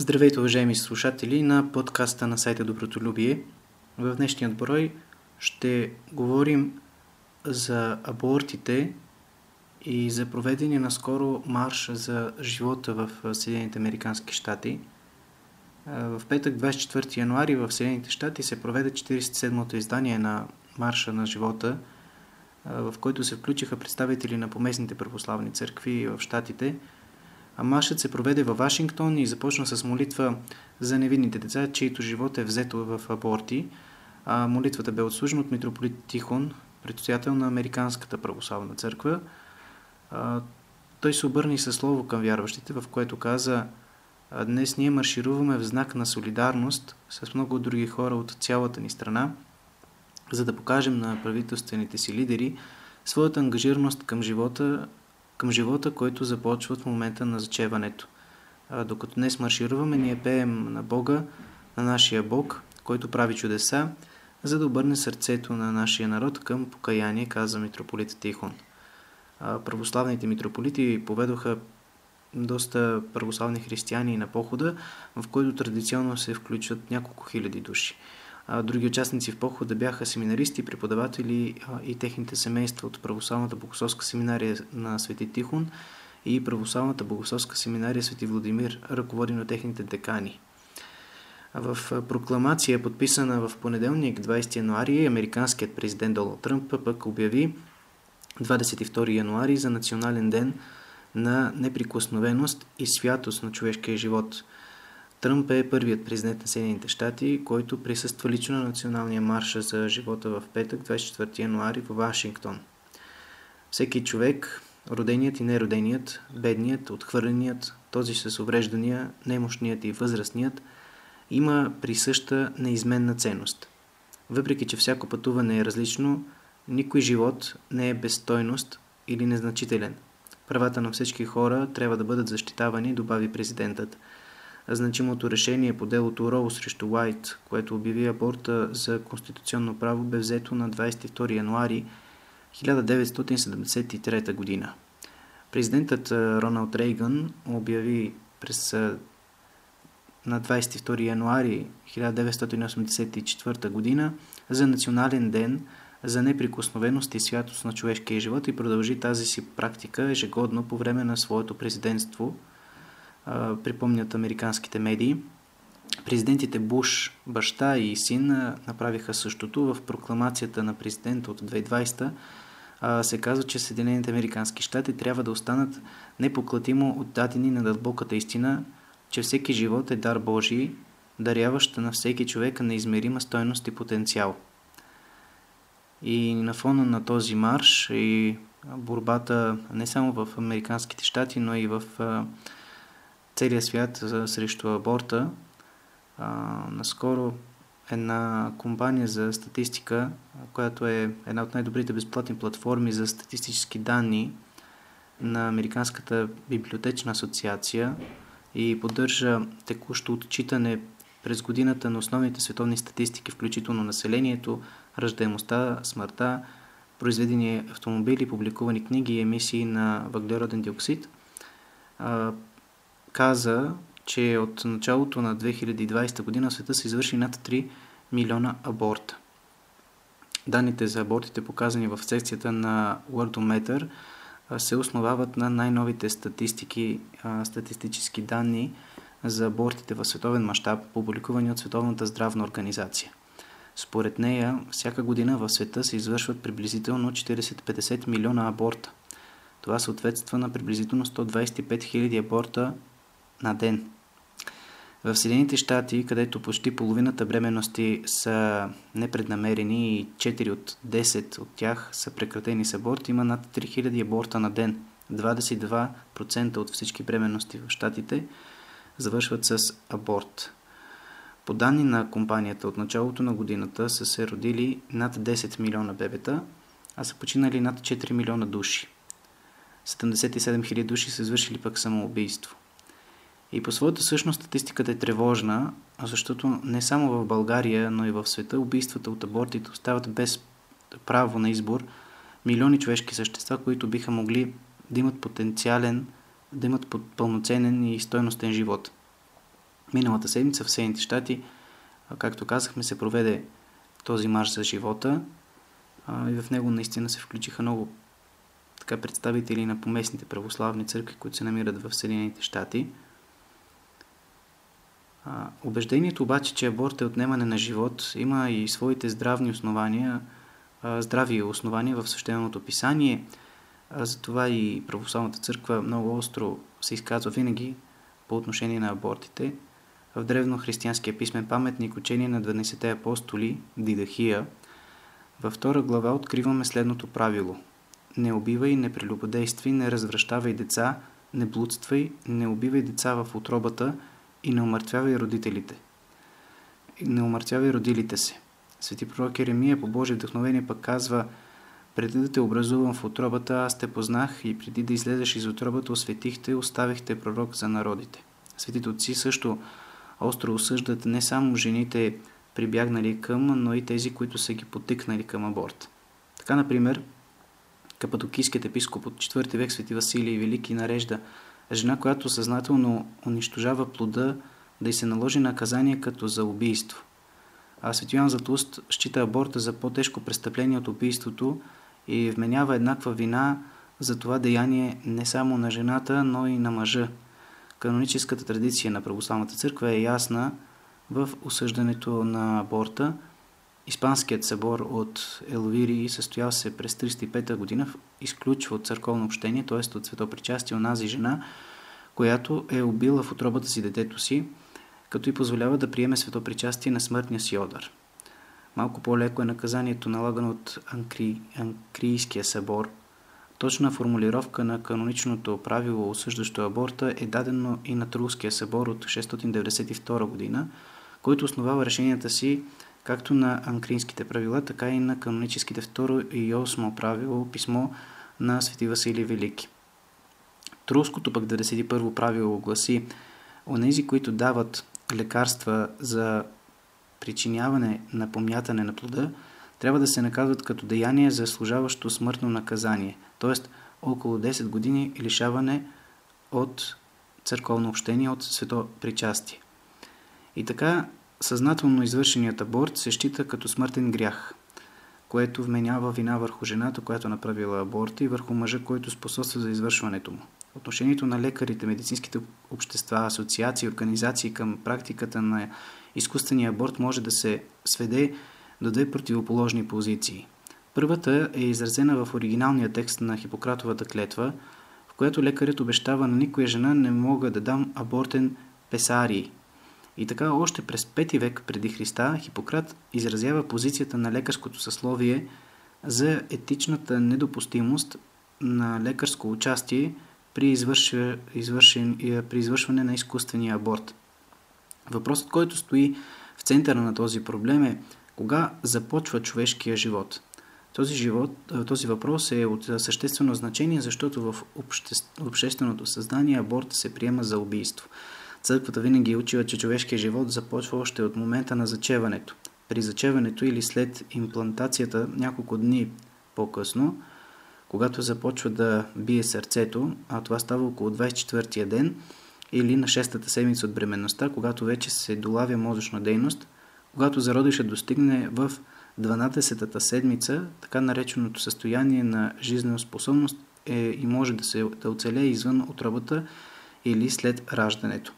Здравейте, уважаеми слушатели на подкаста на сайта Добротолюбие. В днешният брой ще говорим за абортите и за проведения наскоро марш за живота в Съединените американски щати. В петък, 24 януари, в Съединените щати се проведе 47-то издание на марша на живота, в който се включиха представители на поместните православни църкви в щатите. А маршът се проведе във Вашингтон и започна с молитва за невинните деца, чието живот е взето в аборти. Молитвата бе отслужена от митрополит Тихон, предстоятел на Американската православна църква. Той се обърна със слово към вярващите, в което каза: „Днес ние маршируваме в знак на солидарност с много други хора от цялата ни страна, за да покажем на правителствените си лидери своята ангажираност към живота, който започва от момента на зачеването. Докато днес маршируваме, ние пеем на Бога, на нашия Бог, който прави чудеса, за да обърне сърцето на нашия народ към покаяние", каза митрополит Тихон. Православните митрополити поведоха доста православни християни на похода, в който традиционно се включват няколко хиляди души. Други участници в похода бяха семинаристи, преподаватели и техните семейства от Православната богословска семинария на Св. Тихон и Православната богословска семинария св. Владимир, ръководена от техните декани. В прокламация, подписана в понеделник, 20 януари, американският президент Доналд Тръмп пък обяви 22 януари за национален ден на неприкосновеност и святост на човешкия живот. Тръмп е първият президент на Съединените щати, който присъства лично на националния марш за живота в петък, 24 януари, в Вашингтон. Всеки човек, роденият и нероденият, бедният, отхвърленият, този с увреждания, немощният и възрастният, има присъща неизменна ценност. Въпреки че всяко пътуване е различно, никой живот не е без стойност или незначителен. Правата на всички хора трябва да бъдат защитавани, добави президентът. Значимото решение по делото Роу срещу Уайт, което обяви аборта за конституционно право, бе взето на 22 януари 1973 година. Президентът Роналд Рейган обяви на 22 януари 1984 година за национален ден за неприкосновеност и святост на човешкия живот и продължи тази си практика ежегодно по време на своето президентство, припомнят американските медии. Президентите Буш, баща и син, направиха същото. В прокламацията на президента от 2020 се казва, че Съединените американски щати трябва да останат непоклатимо отдадени на дълбоката истина, че всеки живот е дар Божий, даряващ на всеки човек неизмерима стойност и потенциал. И на фона на този марш и борбата не само в американските щати, но и в целия свят срещу аборта. Наскоро една компания за статистика, която е една от най-добрите безплатни платформи за статистически данни на Американската библиотечна асоциация и поддържа текущо отчитане през годината на основните световни статистики, включително населението, раждаемостта, смъртта, произведени автомобили, публикувани книги и емисии на въглероден диоксид, каза, че от началото на 2020 година в света се извърши над 3 милиона аборта. Данните за абортите, показани в секцията на Worldometer, се основават на най-новите статистически данни за абортите в световен мащаб, публикувани от Световната здравна организация. Според нея, всяка година в света се извършват приблизително 40-50 милиона аборта. Това съответства на приблизително 125 000 аборта на ден. В Съединените щати, където почти половината бременности са непреднамерени и 4 от 10 от тях са прекратени с аборт, има над 3000 аборта на ден. 22% от всички бременности в щатите завършват с аборт. По данни на компанията, от началото на годината са се родили над 10 милиона бебета, а са починали над 4 милиона души. 77 000 души са извършили пък самоубийство. И по своята същност статистиката е тревожна, защото не само в България, но и в света убийствата от абортите остават без право на избор милиони човешки същества, които биха могли да имат пълноценен и стойностен живот. Миналата седмица в Съединените щати, както казахме, се проведе този марш за живота и в него наистина се включиха много така представители на поместните православни църкви, които се намират в Съединените щати. Убеждението обаче, че аборт е отнемане на живот, има и своите здрави основания в свещеното писание. Затова и Православната църква много остро се изказва винаги по отношение на абортите. В древнохристиянския писмен паметник Учение на 12-те апостоли, Дидахия, във 2 глава откриваме следното правило. Не убивай, не прелюбодействай, не развращавай деца, не блудствай, не убивай деца в утробата и не умъртвявай родителите. Не умъртвявай родилите се. Свети пророк Еремия по Божие вдъхновение пък казва: преди да те образувам в утробата, аз те познах и преди да излезеш из утробата, осветихте, оставихте пророк за народите. Светите отци също остро осъждат не само жените прибягнали към, но и тези, които са ги потикнали към аборт. Така, например, кападокийският епископ от 4 век Свети Василий Велики нарежда жена, която съзнателно унищожава плода, да й се наложи наказание като за убийство. А Св. Йоан Златоуст счита аборта за по-тежко престъпление от убийството и вменява еднаква вина за това деяние не само на жената, но и на мъжа. Каноническата традиция на Православната църква е ясна в осъждането на аборта. Испанският събор от Еловирии, състоял се през 305 година, изключва от църковно общение, т.е. от светопричастие, онази жена, която е убила в утробата си детето си, като й позволява да приеме светопричастие на смъртния си одър. Малко по-леко е наказанието, налагано от Анкрийския събор. Точна формулировка на каноничното правило, осъждащо аборта, е дадено и на Тръския събор от 692 година, който основава решенията си както на анкрийските правила, така и на каноническите 2 и 8 правило, писмо на Свети Василий Велики. Труското пък 91 правило гласи: онези, които дават лекарства за причиняване на помятане на плода, трябва да се наказват като деяние, заслужаващо смъртно наказание, т.е. около 10 години лишаване от църковно общение, от светопричастие. И така, съзнателно извършеният аборт се счита като смъртен грях, което вменява вина върху жената, която направила аборта, и върху мъжа, който способства за извършването му. Отношението на лекарите, медицинските общества, асоциации и организации към практиката на изкуствения аборт може да се сведе до 2 противоположни позиции. Първата е изразена в оригиналния текст на Хипократовата клетва, в която лекарят обещава: на никоя жена не мога да дам абортен песарий. И така, още през 5 век преди Христа Хипократ изразява позицията на лекарското съсловие за етичната недопустимост на лекарско участие при извършване на изкуствения аборт. Въпросът, който стои в центъра на този проблем, е: кога започва човешкия живот? Този въпрос е от съществено значение, защото в общественото съзнание аборт се приема за убийство. Църквата винаги е учила, че човешкият живот започва още от момента на зачеването. При зачеването или след имплантацията няколко дни по-късно, когато започва да бие сърцето, а това става около 24-тия ден или на 6-та седмица от бременността, когато вече се долавя мозъчна дейност, когато зародишът достигне в 12-та седмица, така нареченото състояние на жизнеспособност и може да оцелее извън утробата или след раждането.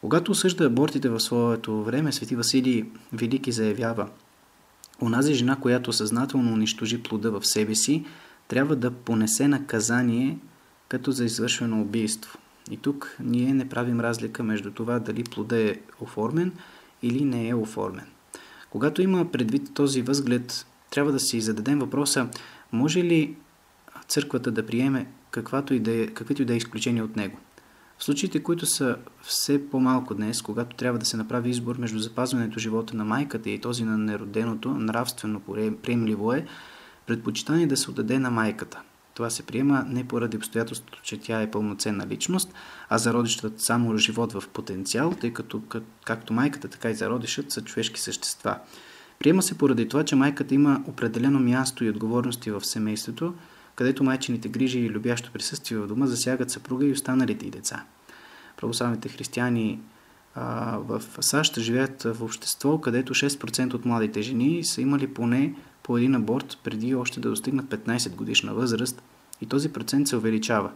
Когато осъжда абортите в своето време, Свети Василий Велики заявява: онази жена, която съзнателно унищожи плода в себе си, трябва да понесе наказание като за извършено убийство. И тук ние не правим разлика между това дали плода е оформен или не е оформен. Когато има предвид този възглед, трябва да си зададем въпроса: може ли църквата да приеме каквито и да е изключения от него? В случаите, които са все по-малко днес, когато трябва да се направи избор между запазването живота на майката и този на нероденото, нравствено приемливо е предпочитание да се отдаде на майката. Това се приема не поради обстоятелството, че тя е пълноценна личност, а зародишът само живот в потенциал, тъй като както майката, така и зародишът са човешки същества. Приема се поради това, че майката има определено място и отговорности в семейството, където майчините грижи и любящо присъствие в дома засягат съпруга и останалите и деца. Православните християни в САЩ живеят в общество, където 6% от младите жени са имали поне по един аборт преди още да достигнат 15 годишна възраст и този процент се увеличава.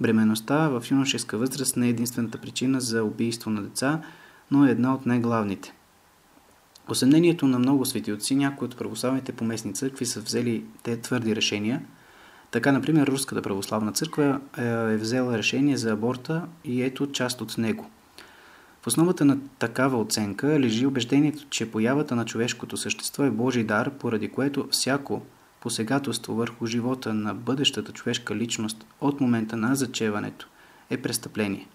Бременността в юношеска възраст не е единствената причина за убийство на деца, но е една от най-главните. По съмнението на много светиотци, някои от православните поместни църкви са взели те твърди решения. Така, например, Руската православна църква е взела решение за аборта и ето част от него. В основата на такава оценка лежи убеждението, че появата на човешкото същество е Божий дар, поради което всяко посегателство върху живота на бъдещата човешка личност от момента на зачеването е престъпление.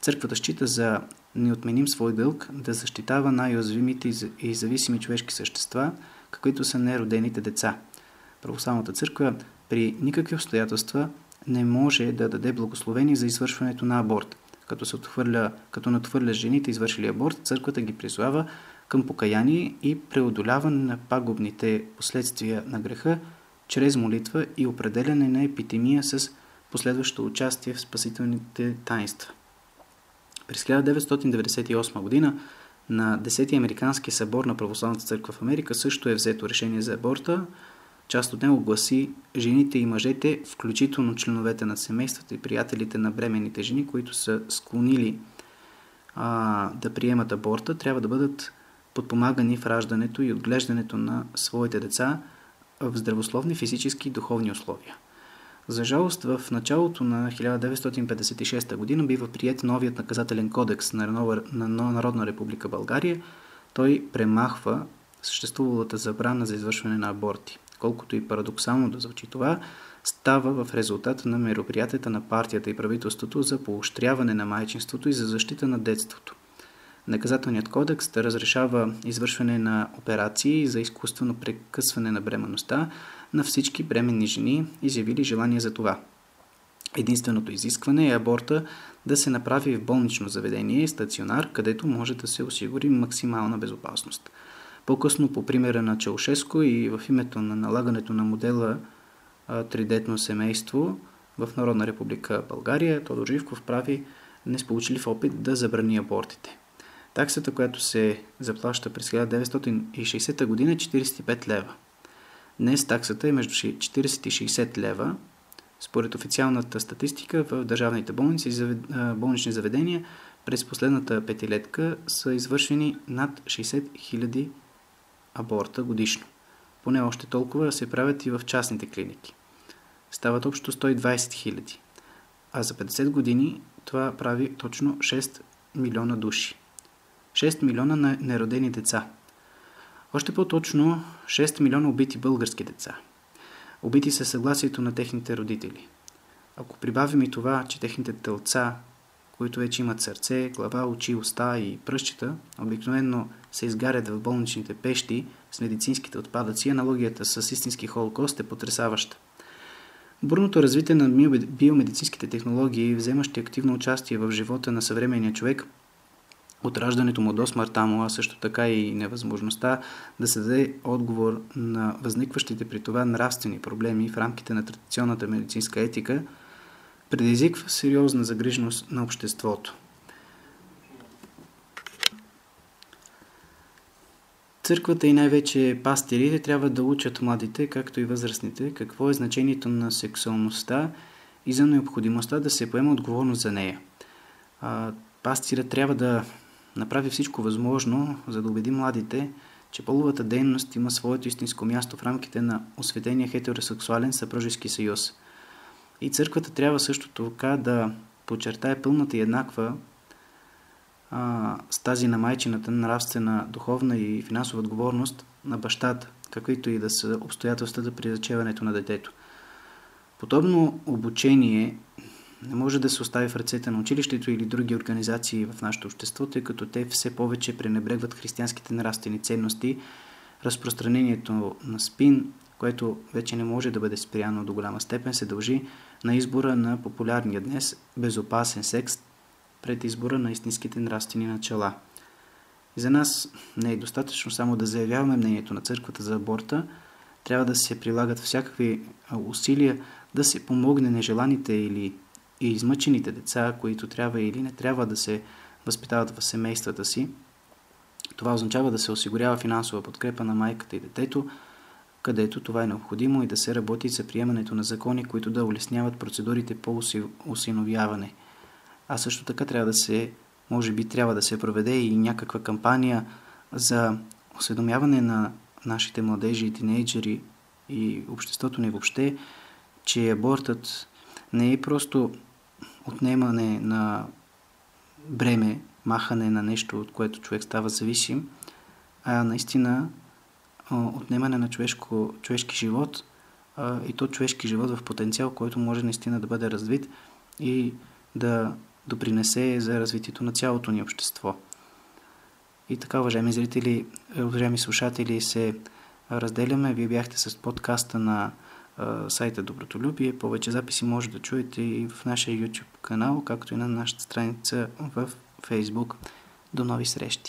Църквата счита за неотменим свой дълг да защитава най-уязвимите и зависими човешки същества, каквито са неродените деца. Православната църква при никакви обстоятелства не може да даде благословение за извършването на аборт. Като надхвърля жените, извършили аборт, църквата ги призовава към покаяние и преодоляване на пагубните последствия на греха чрез молитва и определяне на епитемия с последващо участие в спасителните таинства. През 1998 година на 10-ти Американски събор на Православната църква в Америка също е взето решение за аборта. Част от него гласи: жените и мъжете, включително членовете на семействата и приятелите на бременните жени, които са склонили да приемат аборта, трябва да бъдат подпомагани в раждането и отглеждането на своите деца в здравословни, физически и духовни условия. За жалост, в началото на 1956 година бива приет новият наказателен кодекс на Народна република България. Той премахва съществувалата забрана за извършване на аборти. Колкото и парадоксално да звучи това, става в резултат на мероприятията на партията и правителството за поощряване на майчинството и за защита на детството. Наказателният кодекс разрешава извършване на операции за изкуствено прекъсване на бременността на всички бременни жени, изявили желание за това. Единственото изискване е аборта да се направи в болнично заведение, стационар, където може да се осигури максимална безопасност. По-късно, по примера на Чаушеску и в името на налагането на модела тридетно семейство в Народна република България, Тодор Живков прави несполучлив опит да забрани абортите. Таксата, която се заплаща през 1960 година, е 45 лева. Днес таксата е между 40 и 60 лева. Според официалната статистика, в държавните болници и болнични заведения през последната петилетка са извършени над 60 000 аборта годишно. Поне още толкова се правят и в частните клиники. Стават общо 120 хиляди. А за 50 години това прави точно 6 милиона души. 6 милиона неродени деца. Още по-точно 6 милиона убити български деца. Убити със съгласието на техните родители. Ако прибавим и това, че техните телца, които вече имат сърце, глава, очи, уста и пръщчета, обикновено се изгарят в болничните пещи с медицинските отпадъци, аналогията с истински холокост е потресаваща. Бурното развитие на биомедицинските технологии, вземащи активно участие в живота на съвременния човек, от раждането му до смъртта му, а също така и невъзможността да се даде отговор на възникващите при това нравствени проблеми в рамките на традиционната медицинска етика, предизвиква сериозна загриженост на обществото. Църквата и най-вече пастирите трябва да учат младите, както и възрастните, какво е значението на сексуалността и за необходимостта да се поема отговорност за нея. Пастирът трябва да направи всичко възможно, за да убеди младите, че половата дейност има своето истинско място в рамките на осветения хетеросексуален съпружески съюз. И църквата трябва също така да подчертае пълната и еднаква с тази на майчината нравствена, духовна и финансова отговорност на бащата, каквито и да са обстоятелствата при зачеването на детето. Подобно обучение не може да се остави в ръцете на училището или други организации в нашето общество, тъй като те все повече пренебрегват християнските нравствени ценности, разпространението на спин, което вече не може да бъде спряно до голяма степен, се дължи на избора на популярния днес безопасен секс пред избора на истинските нравствени начала. И за нас не е достатъчно само да заявяваме мнението на църквата за аборта, трябва да се прилагат всякакви усилия да се помогне нежеланите или измъчените деца, които трябва или не трябва да се възпитават в семействата си. Това означава да се осигурява финансова подкрепа на майката и детето, където това е необходимо, и да се работи за приемането на закони, които да улесняват процедурите по осиновяване. А също така може би трябва да се проведе и някаква кампания за осведомяване на нашите младежи и тинейджери и обществото ни въобще, че абортът не е просто отнемане на бреме, махане на нещо, от което човек става зависим, а наистина отнемане на човешки живот, и то човешки живот в потенциал, който може наистина да бъде развит и да допринесе за развитието на цялото ни общество. И така, уважаеми зрители, уважаеми слушатели, се разделяме. Вие бяхте с подкаста на сайта Добротолюбие. Повече записи може да чуете и в нашия YouTube канал, както и на нашата страница в Facebook. До нови срещи!